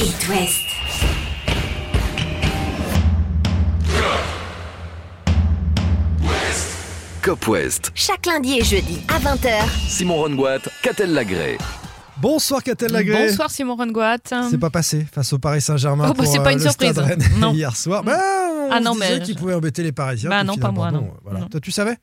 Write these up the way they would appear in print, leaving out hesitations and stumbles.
It West. Kop West. Chaque lundi et jeudi à 20h. Simon Reungoat, Katell Lagré. Bonsoir Katell Lagré. Bonsoir Simon Reungoat. C'est pas passé face au Paris Saint-Germain c'est pas une le surprise. Stade Rennais hier soir. On disait qu'il pouvait embêter les Parisiens. Non, pas moi. Voilà. Toi, tu savais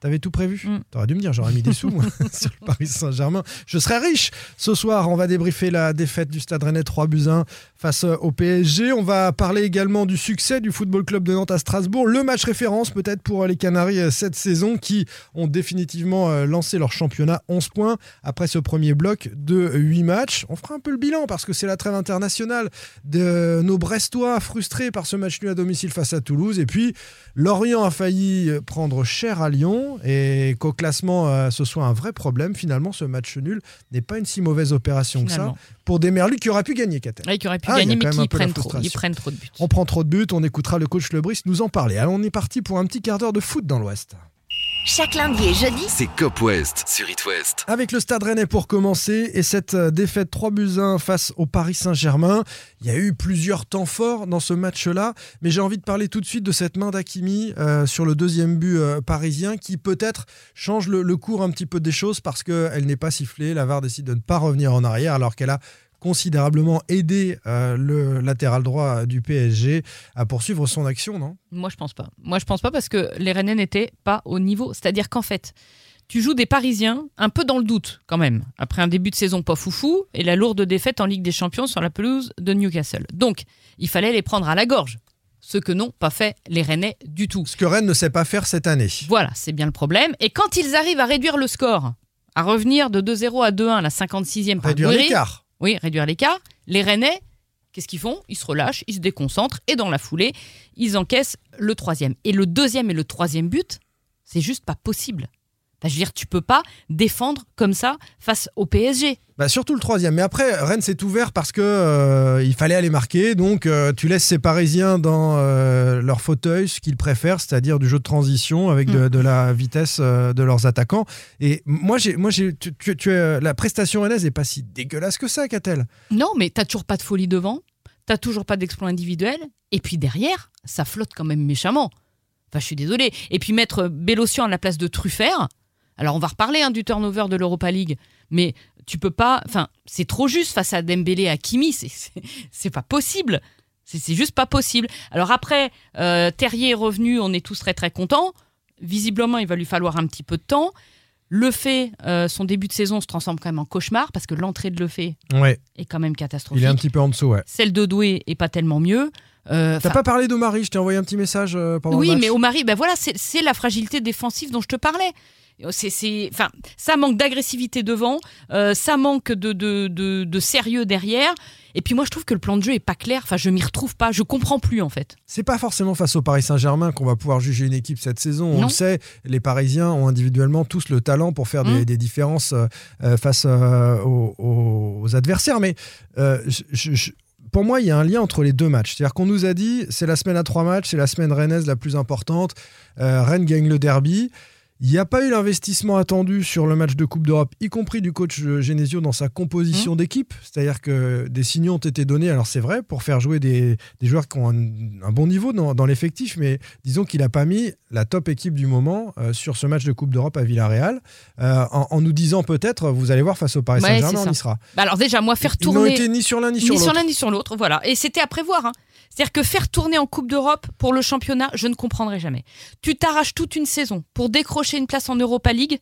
T'avais tout prévu. T'aurais dû me dire, j'aurais mis des sous moi, sur le Paris Saint-Germain. Je serais riche. Ce soir, on va débriefer la défaite du Stade Rennais 3-1 face au PSG. On va parler également du succès du Football Club de Nantes à Strasbourg. Le match référence peut-être pour les Canaries cette saison qui ont définitivement lancé leur championnat 11 points après ce premier bloc de 8 matchs. On fera un peu le bilan parce que c'est la trêve internationale de nos Brestois frustrés par ce match nul à domicile face à Toulouse. Et puis, Lorient a failli prendre cher à Lyon. Et qu'au classement, ce soit un vrai problème. Finalement, ce match nul n'est pas une si mauvaise opération que ça pour des merlus qui auraient pu gagner, Katell. Oui, qui auraient pu gagner, mais qui prennent trop de buts. On prend trop de buts, on écoutera le coach Lebris nous en parler. Alors, on est parti pour un petit quart d'heure de foot dans l'Ouest. Chaque lundi et jeudi, c'est Kop West sur It West. Avec le Stade Rennais pour commencer et cette défaite 3-1 face au Paris Saint-Germain, il y a eu plusieurs temps forts dans ce match-là, mais j'ai envie de parler tout de suite de cette main d'Hakimi sur le deuxième but parisien qui peut-être change le cours un petit peu des choses parce qu'elle n'est pas sifflée. La VAR décide de ne pas revenir en arrière alors qu'elle a considérablement aidé le latéral droit du PSG à poursuivre son action, non ? Moi, je pense pas parce que les Rennais n'étaient pas au niveau. C'est-à-dire qu'en fait, tu joues des Parisiens un peu dans le doute quand même, après un début de saison pas foufou et la lourde défaite en Ligue des Champions sur la pelouse de Newcastle. Donc, il fallait les prendre à la gorge. Ce que n'ont pas fait les Rennais du tout. Ce que Rennes ne sait pas faire cette année. Voilà, c'est bien le problème. Et quand ils arrivent à réduire le score, à revenir de 2-0 à 2-1 à la 56e par Gouiri... Réduire l'écart. Les Rennais, qu'est-ce qu'ils font ? Ils se relâchent, ils se déconcentrent et dans la foulée, ils encaissent le troisième. Et le deuxième et le troisième but, c'est juste pas possible. Bah, je veux dire, tu peux pas défendre comme ça face au PSG. Bah, surtout le troisième. Mais après, Rennes s'est ouvert parce qu'il fallait aller marquer. Donc, tu laisses ces Parisiens dans leur fauteuil, ce qu'ils préfèrent, c'est-à-dire du jeu de transition avec de la vitesse de leurs attaquants. Et la prestation rennaise n'est pas si dégueulasse que ça, Katell. Non, mais t'as toujours pas de folie devant, t'as toujours pas d'exploit individuel. Et puis derrière, ça flotte quand même méchamment. Enfin, je suis désolée. Et puis mettre Bélocian à la place de Truffert. Alors, on va reparler du turnover de l'Europa League, mais tu peux pas... Enfin, c'est trop juste face à Dembélé, à Hakimi, c'est pas possible. C'est juste pas possible. Alors après, Terrier est revenu, on est tous très très contents. Visiblement, il va lui falloir un petit peu de temps. Le Fée, son début de saison se transforme quand même en cauchemar, parce que l'entrée de Le Fée est quand même catastrophique. Il est un petit peu en dessous, ouais. Celle de Doué est pas tellement mieux. T'as pas parlé d'Omarie, je t'ai envoyé un petit message pendant le match. Oui, mais Omarie, c'est la fragilité défensive dont je te parlais. Ça manque d'agressivité devant, ça manque de sérieux derrière. Et puis moi, je trouve que le plan de jeu est pas clair. Enfin, je m'y retrouve pas. Je comprends plus, en fait. C'est pas forcément face au Paris Saint-Germain qu'on va pouvoir juger une équipe cette saison. On le sait, les Parisiens ont individuellement tous le talent pour faire des différences face aux adversaires. Mais pour moi, il y a un lien entre les deux matchs. C'est-à-dire qu'on nous a dit, c'est la semaine à 3 matchs, c'est la semaine rennaise la plus importante. Rennes gagne le derby. Il n'y a pas eu l'investissement attendu sur le match de Coupe d'Europe, y compris du coach Genesio dans sa composition d'équipe. C'est-à-dire que des signaux ont été donnés, alors c'est vrai, pour faire jouer des joueurs qui ont un bon niveau dans l'effectif, mais disons qu'il n'a pas mis la top équipe du moment sur ce match de Coupe d'Europe à Villarreal, en nous disant peut-être, vous allez voir, face au Paris Saint-Germain, on y sera. Bah alors déjà, moi, faire tourner... Ils n'ont été ni sur l'un ni sur l'autre. Voilà. Et c'était à prévoir, hein. C'est-à-dire que faire tourner en Coupe d'Europe pour le championnat, je ne comprendrai jamais. Tu t'arraches toute une saison pour décrocher une place en Europa League.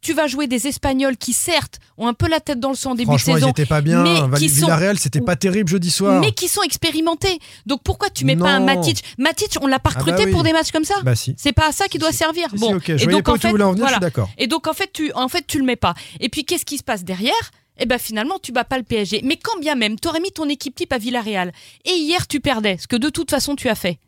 Tu vas jouer des Espagnols qui, certes, ont un peu la tête dans le sang en début de saison. Franchement, ils n'étaient pas bien. Villarreal, c'était pas terrible jeudi soir. Mais qui sont expérimentés. Donc pourquoi tu mets pas un Mathis ? Mathis, on l'a pas recruté pour des matchs comme ça. Bah, si. C'est pas à ça qu'il doit servir. Si, bon. Si, okay. Je voyais pas où tu voulais en venir, je suis d'accord. Et donc, en fait, tu le mets pas. Et puis, qu'est-ce qui se passe derrière ? Et bien finalement, tu bats pas le PSG. Mais quand bien même, tu aurais mis ton équipe type à Villarreal. Et hier, tu perdais, ce que de toute façon, tu as fait.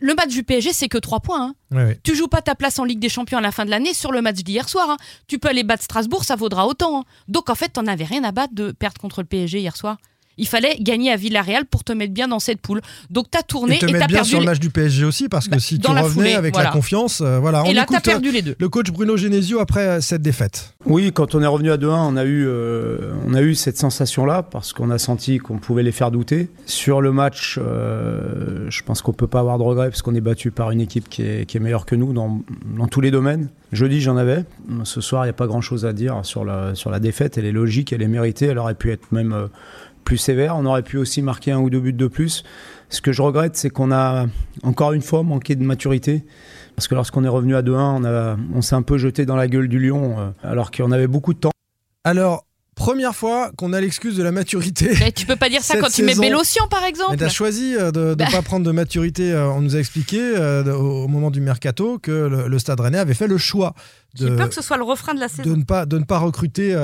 Le match du PSG, c'est que 3 points. Hein. Oui. Tu joues pas ta place en Ligue des Champions à la fin de l'année sur le match d'hier soir. Hein. Tu peux aller battre Strasbourg, ça vaudra autant. Hein. Donc en fait, t'en avais rien à battre de perdre contre le PSG hier soir. Il fallait gagner à Villarreal pour te mettre bien dans cette poule. Donc t'as tourné et t'as perdu. Et te mettre bien sur le match du PSG aussi, parce que si tu revenais foulée, avec la confiance, Et là t'as perdu les deux. Le coach Bruno Genesio après cette défaite. Oui, quand on est revenu à 2-1, on a eu cette sensation-là parce qu'on a senti qu'on pouvait les faire douter. Sur le match, je pense qu'on peut pas avoir de regrets parce qu'on est battu par une équipe qui est meilleure que nous dans tous les domaines. Jeudi, j'en avais. Ce soir, il n'y a pas grand-chose à dire sur la défaite. Elle est logique, elle est méritée. Elle aurait pu être même plus sévère. On aurait pu aussi marquer un ou deux buts de plus. Ce que je regrette, c'est qu'on a encore une fois manqué de maturité. Parce que lorsqu'on est revenu à 2-1, on s'est un peu jeté dans la gueule du lion, alors qu'on avait beaucoup de temps. Alors, première fois qu'on a l'excuse de la maturité. Mais tu peux pas dire ça quand tu mets Bélocian, par exemple. Tu as choisi de ne pas prendre de maturité. On nous a expliqué au moment du mercato que le Stade Rennais avait fait le choix. J'ai peur que ce soit le refrain de la saison. De ne pas recruter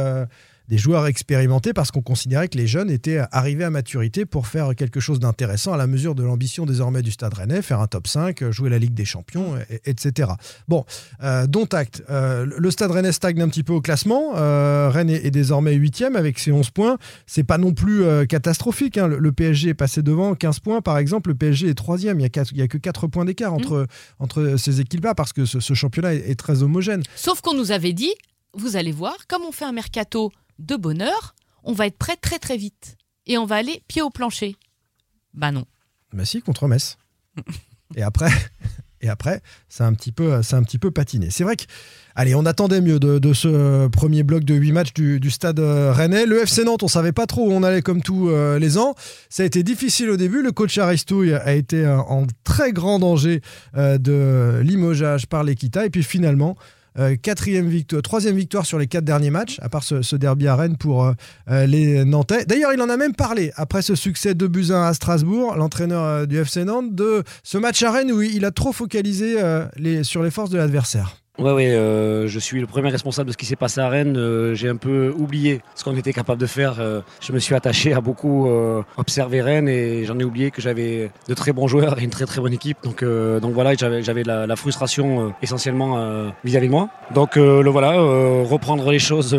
des joueurs expérimentés parce qu'on considérait que les jeunes étaient arrivés à maturité pour faire quelque chose d'intéressant à la mesure de l'ambition désormais du Stade Rennais, faire un top 5, jouer la Ligue des Champions, etc. Bon, dont acte. Le Stade Rennais stagne un petit peu au classement. Rennes est désormais 8e avec ses 11 points. C'est pas non plus catastrophique. Hein. Le PSG est passé devant 15 points, par exemple. Le PSG est 3e. Il n'y a que 4 points d'écart entre ces équipes-là parce que ce championnat est très homogène. Sauf qu'on nous avait dit, vous allez voir, comme on fait un mercato de bonheur, on va être prêt très très vite et on va aller pied au plancher. Bah non. Bah si, contre Metz. Et après, c'est un petit peu patiné. C'est vrai que, allez, on attendait mieux de ce premier bloc de 8 matchs du Stade Rennais. Le FC Nantes, on ne savait pas trop où on allait comme tous les ans. Ça a été difficile au début. Le coach Aristouille a été en très grand danger de limogeage par l'Équita. Et puis finalement, troisième victoire sur les 4 derniers matchs, à part ce derby à Rennes pour les Nantais. D'ailleurs, il en a même parlé après ce succès 2-1 à Strasbourg, l'entraîneur du FC Nantes, de ce match à Rennes où il a trop focalisé sur les forces de l'adversaire. Ouais, je suis le premier responsable de ce qui s'est passé à Rennes. J'ai un peu oublié ce qu'on était capable de faire. Je me suis attaché à beaucoup observer Rennes et j'en ai oublié que j'avais de très bons joueurs et une très très bonne équipe. Donc voilà, j'avais la frustration essentiellement vis-à-vis de moi. Donc reprendre les choses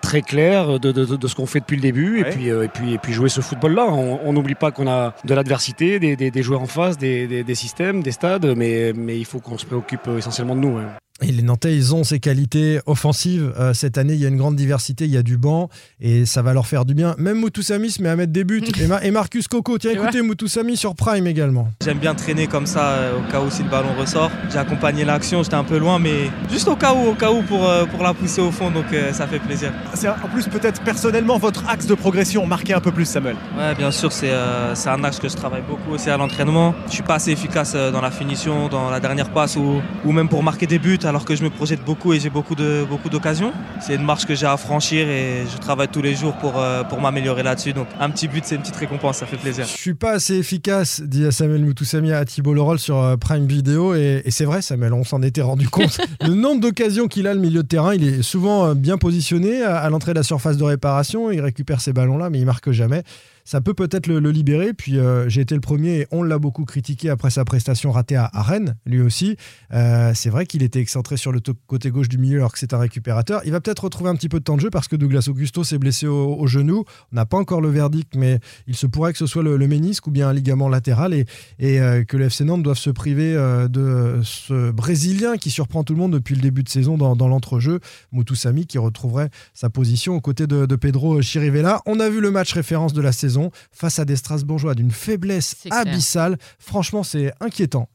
très claires de ce qu'on fait depuis le début et puis jouer ce football-là. On n'oublie pas qu'on a de l'adversité, des joueurs en face, des systèmes, des stades, mais il faut qu'on se préoccupe essentiellement de nous. Ouais. Et les Nantais, ils ont ces qualités offensives. Cette année, il y a une grande diversité, il y a du banc et ça va leur faire du bien. Même Moutoussamy se met à mettre des buts et Marcus Coco. Tiens, écoutez, Moutoussamy sur Prime également. J'aime bien traîner comme ça au cas où si le ballon ressort. J'ai accompagné l'action, j'étais un peu loin, mais juste au cas où pour la pousser au fond, donc ça fait plaisir. C'est en plus peut-être personnellement votre axe de progression, marquez un peu plus, Samuel. Ouais, bien sûr, c'est un axe que je travaille beaucoup aussi à l'entraînement. Je suis pas assez efficace dans la finition, dans la dernière passe ou même pour marquer des buts. Alors que je me projette beaucoup et j'ai beaucoup d'occasions. C'est une marche que j'ai à franchir et je travaille tous les jours pour m'améliorer là-dessus. Donc un petit but, c'est une petite récompense, ça fait plaisir. Je suis pas assez efficace, dit Samuel Moutoussamy à Thibault Lerol sur Prime Video. Et c'est vrai, Samuel, on s'en était rendu compte. Le nombre d'occasions qu'il a le milieu de terrain, il est souvent bien positionné à l'entrée de la surface de réparation. Il récupère ces ballons-là, mais il marque jamais. Ça peut-être le libérer. Puis j'ai été le premier et on l'a beaucoup critiqué après sa prestation ratée à Rennes, lui aussi. C'est vrai qu'il était excentré sur le côté gauche du milieu alors que c'est un récupérateur. Il va peut-être retrouver un petit peu de temps de jeu parce que Douglas Augusto s'est blessé au genou. On n'a pas encore le verdict, mais il se pourrait que ce soit le ménisque ou bien un ligament latéral et que le FC Nantes doive se priver de ce Brésilien qui surprend tout le monde depuis le début de saison dans l'entrejeu. Moutoussamy qui retrouverait sa position aux côtés de Pedro Chirivella. On a vu le match référence de la saison face à des Strasbourgeois d'une faiblesse abyssale. Franchement, c'est inquiétant.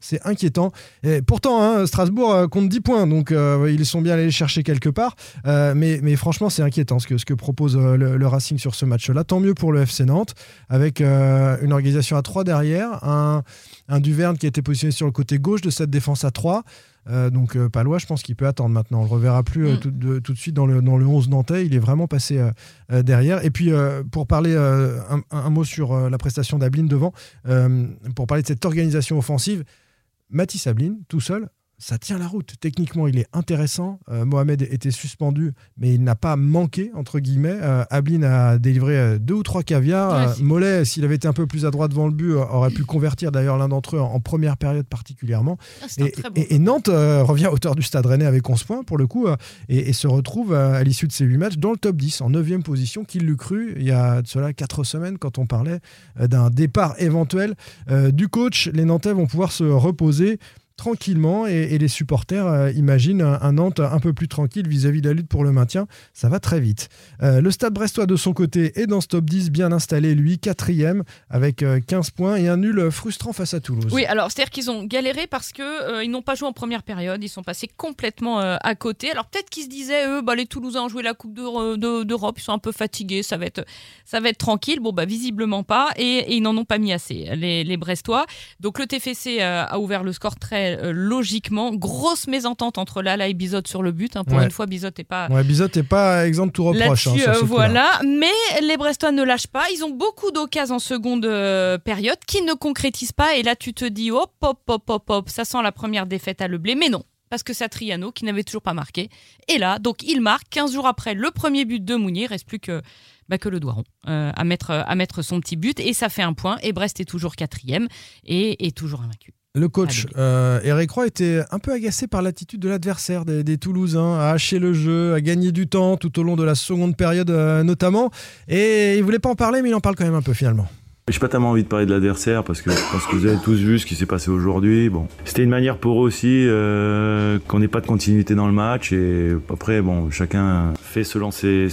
Et pourtant, Strasbourg compte 10 points, donc ils sont bien allés chercher quelque part. Mais franchement, c'est inquiétant ce que propose le Racing sur ce match-là. Tant mieux pour le FC Nantes, avec une organisation à 3 derrière, un Duverne qui était positionné sur le côté gauche de cette défense à 3. Donc Pallois, je pense qu'il peut attendre maintenant. On le reverra plus tout de suite dans le 11 nantais. Il est vraiment passé derrière. Et puis pour parler un mot sur la prestation d'Abline devant, pour parler de cette organisation offensive, Mathis Abline tout seul, ça tient la route. Techniquement, il est intéressant. Mohamed était suspendu, mais il n'a pas manqué, entre guillemets. Abline a délivré 2 ou 3 caviars. Mollet, s'il avait été un peu plus à droite devant le but, aurait pu convertir d'ailleurs l'un d'entre eux en première période particulièrement. Et Nantes revient à hauteur du Stade Rennais avec 11 points, pour le coup, et se retrouve à l'issue de ces 8 matchs dans le top 10, en 9e position, qui l'eût cru il y a de cela 4 semaines, quand on parlait d'un départ éventuel du coach. Les Nantais vont pouvoir se reposer tranquillement, et les supporters imaginent un Nantes un peu plus tranquille vis-à-vis de la lutte pour le maintien. Ça va très vite. Le Stade Brestois, de son côté, est dans ce top 10 bien installé, lui, 4e avec 15 points et un nul frustrant face à Toulouse. Oui, alors c'est-à-dire qu'ils ont galéré parce qu'ils n'ont pas joué en première période, ils sont passés complètement à côté. Alors peut-être qu'ils se disaient, eux, les Toulousains ont joué la Coupe d'Europe, ils sont un peu fatigués, ça va être tranquille. Bon, visiblement pas, et ils n'en ont pas mis assez, les Brestois. Donc le TFC a ouvert le score très logiquement. Grosse mésentente entre Lala et Bizot sur le but. Pour une fois, Bizot n'est pas... Bizot n'est pas exempt de tout reproche. Mais les Brestois ne lâchent pas. Ils ont beaucoup d'occasions en seconde période qui ne concrétisent pas. Et là, tu te dis, hop, ça sent la première défaite à Le Blé. Mais non, parce que c'est Satriano qui n'avait toujours pas marqué. Et là, donc, il marque 15 jours après le premier but de Mounier. Il ne reste plus que le Doiron à mettre son petit but. Et ça fait un point. Et Brest est toujours 4e et est toujours invaincu. Le coach Eric Roy était un peu agacé par l'attitude de l'adversaire des Toulousains, à hacher le jeu, à gagner du temps tout au long de la seconde période notamment. Et il voulait pas en parler, mais il en parle quand même un peu finalement. J'ai pas tellement envie de parler de l'adversaire parce que vous avez tous vu ce qui s'est passé aujourd'hui. Bon, c'était une manière pour eux aussi qu'on n'ait pas de continuité dans le match, et après chacun fait selon ses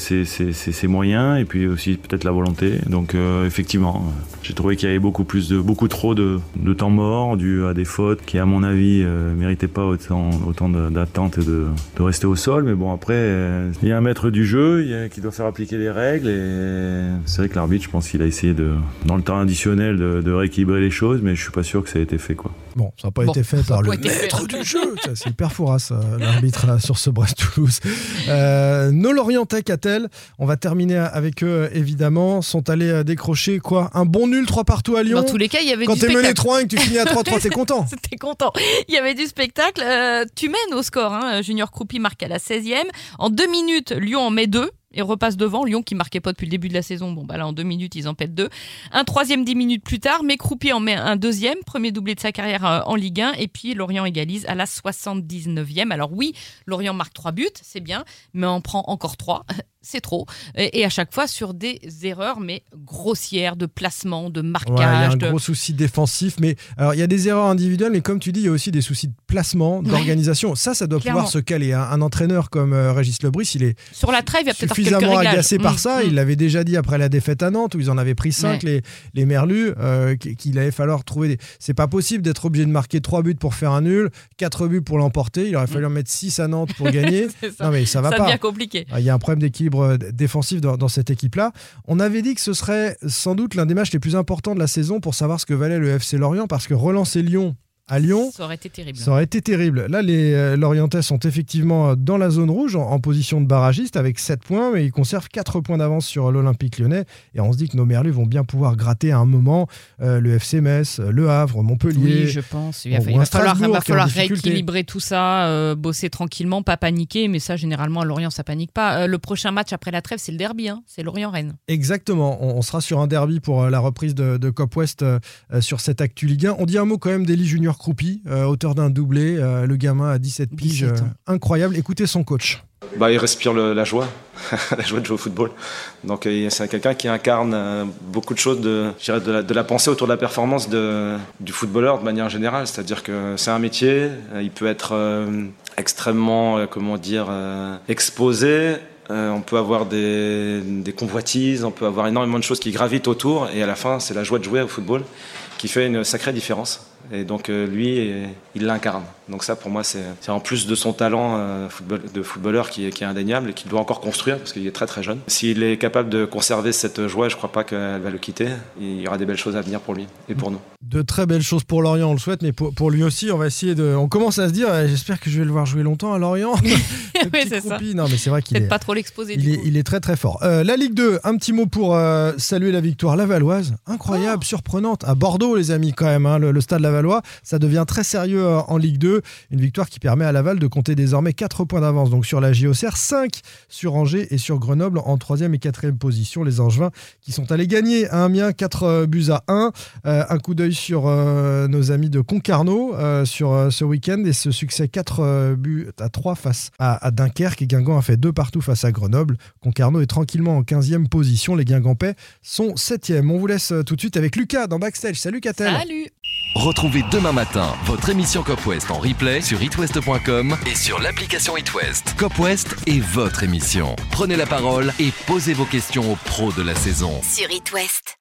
moyens et puis aussi peut-être la volonté. Donc effectivement, j'ai trouvé qu'il y avait beaucoup trop de temps mort dû à des fautes qui à mon avis méritaient pas autant d'attente et de rester au sol. Mais bon, après il y a un maître du jeu qui doit faire appliquer les règles, et c'est vrai que l'arbitre, je pense qu'il a essayé dans le temps additionnel de rééquilibrer les choses, mais je suis pas sûr que ça ait été fait Bon, ça n'a pas été fait par le maître du jeu. C'est hyper fourrasse, l'arbitre là, sur ce Brest-Toulouse. Nos Lorientais, Katell, on va terminer avec eux évidemment, sont allés décrocher un bon nul 3-3 à Lyon. Dans tous les cas, il y avait du spectacle. Quand t'es mené 3-1 et que tu finis à 3-3, t'es content. T'es content. Il y avait du spectacle. Tu mènes au score. Junior Croupi marque à la 16e. En 2 minutes, Lyon en met 2. Et repasse devant. Lyon qui marquait pas depuis le début de la saison. Là, en 2 minutes, ils en pètent 2. Un 3e 10 minutes plus tard, mais Croupi en met un 2e. Premier doublé de sa carrière en Ligue 1. Et puis, Lorient égalise à la 79e. Alors oui, Lorient marque 3 buts, c'est bien, mais on prend encore 3. C'est trop. Et à chaque fois sur des erreurs, mais grossières, de placement, de marquage. Il y a un gros souci défensif. Mais alors, il y a des erreurs individuelles, mais comme tu dis, il y a aussi des soucis de placement, d'organisation. Ça doit pouvoir se caler. Un entraîneur comme Régis Lebris, il est sur la trêve, il y a peut-être suffisamment agacé par ça. Il l'avait déjà dit après la défaite à Nantes, où ils en avaient pris 5, les Merlus, qu'il allait falloir trouver. C'est pas possible d'être obligé de marquer 3 buts pour faire un nul, 4 buts pour l'emporter. Il aurait fallu en mettre 6 à Nantes pour gagner. Non, mais ça va pas. Ça devient compliqué. Il y a un problème d'équilibre défensif dans cette équipe-là. On avait dit que ce serait sans doute l'un des matchs les plus importants de la saison pour savoir ce que valait le FC Lorient, parce que relancer Lyon à Lyon, ça aurait été terrible. Là, les Lorientais sont effectivement dans la zone rouge, en position de barragiste, avec 7 points, mais ils conservent 4 points d'avance sur l'Olympique Lyonnais. Et on se dit que nos Merlus vont bien pouvoir gratter à un moment le FC Metz, le Havre, Montpellier. Oui, je pense. Il va falloir rééquilibrer tout ça, bosser tranquillement, pas paniquer. Mais ça, généralement, à Lorient, ça panique pas. Le prochain match après la trêve, c'est le derby. C'est Lorient-Rennes. Exactement. On sera sur un derby pour la reprise de Kop West sur cette actu Ligue 1. On dit un mot quand même d'Eli Junior Croupi, auteur d'un doublé, le gamin à 17 piges, incroyable. Écoutez son coach. Il respire la joie, la joie de jouer au football. Donc c'est quelqu'un qui incarne beaucoup de choses, de la pensée autour de la performance du footballeur de manière générale. C'est-à-dire que c'est un métier, il peut être extrêmement, exposé. On peut avoir des convoitises, on peut avoir énormément de choses qui gravitent autour, et à la fin, c'est la joie de jouer au football qui fait une sacrée différence. Et donc lui, il l'incarne. Donc ça, pour moi, c'est en plus de son talent de footballeur qui est indéniable et qu'il doit encore construire, parce qu'il est très très jeune. S'il est capable de conserver cette joie, je ne crois pas qu'elle va le quitter. Il y aura des belles choses à venir pour lui et pour nous. De très belles choses pour Lorient, on le souhaite, mais pour lui aussi, on va essayer de... On commence à se dire, j'espère que je vais le voir jouer longtemps à Lorient. Oui, c'est Croupi. Ça. Non, mais c'est vrai qu'il peut-être est... pas trop l'exposer, du coup. Il est très très fort. La Ligue 2, un petit mot pour saluer la victoire lavalloise. Incroyable, surprenante, à Bordeaux. costaud, les amis, quand même. Hein. Le Stade Lavallois, ça devient très sérieux en Ligue 2. Une victoire qui permet à Laval de compter désormais 4 points d'avance donc sur la JOCR, 5 sur Angers et sur Grenoble en 3e et 4e position. Les Angevins qui sont allés gagner à Amiens 4-1. Un coup d'œil sur nos amis de Concarneau sur ce week-end et ce succès 4-3 face à Dunkerque. Et Guingamp a fait 2 partout face à Grenoble. Concarneau est tranquillement en 15e position. Les Guingampais sont 7e. On vous laisse tout de suite avec Lucas dans Backstage. Salut Katell. Salut. Retrouvez demain matin votre émission Kop West en replay sur itwest.com et sur l'application itwest. Kop West est votre émission. Prenez la parole et posez vos questions aux pros de la saison. Sur itwest.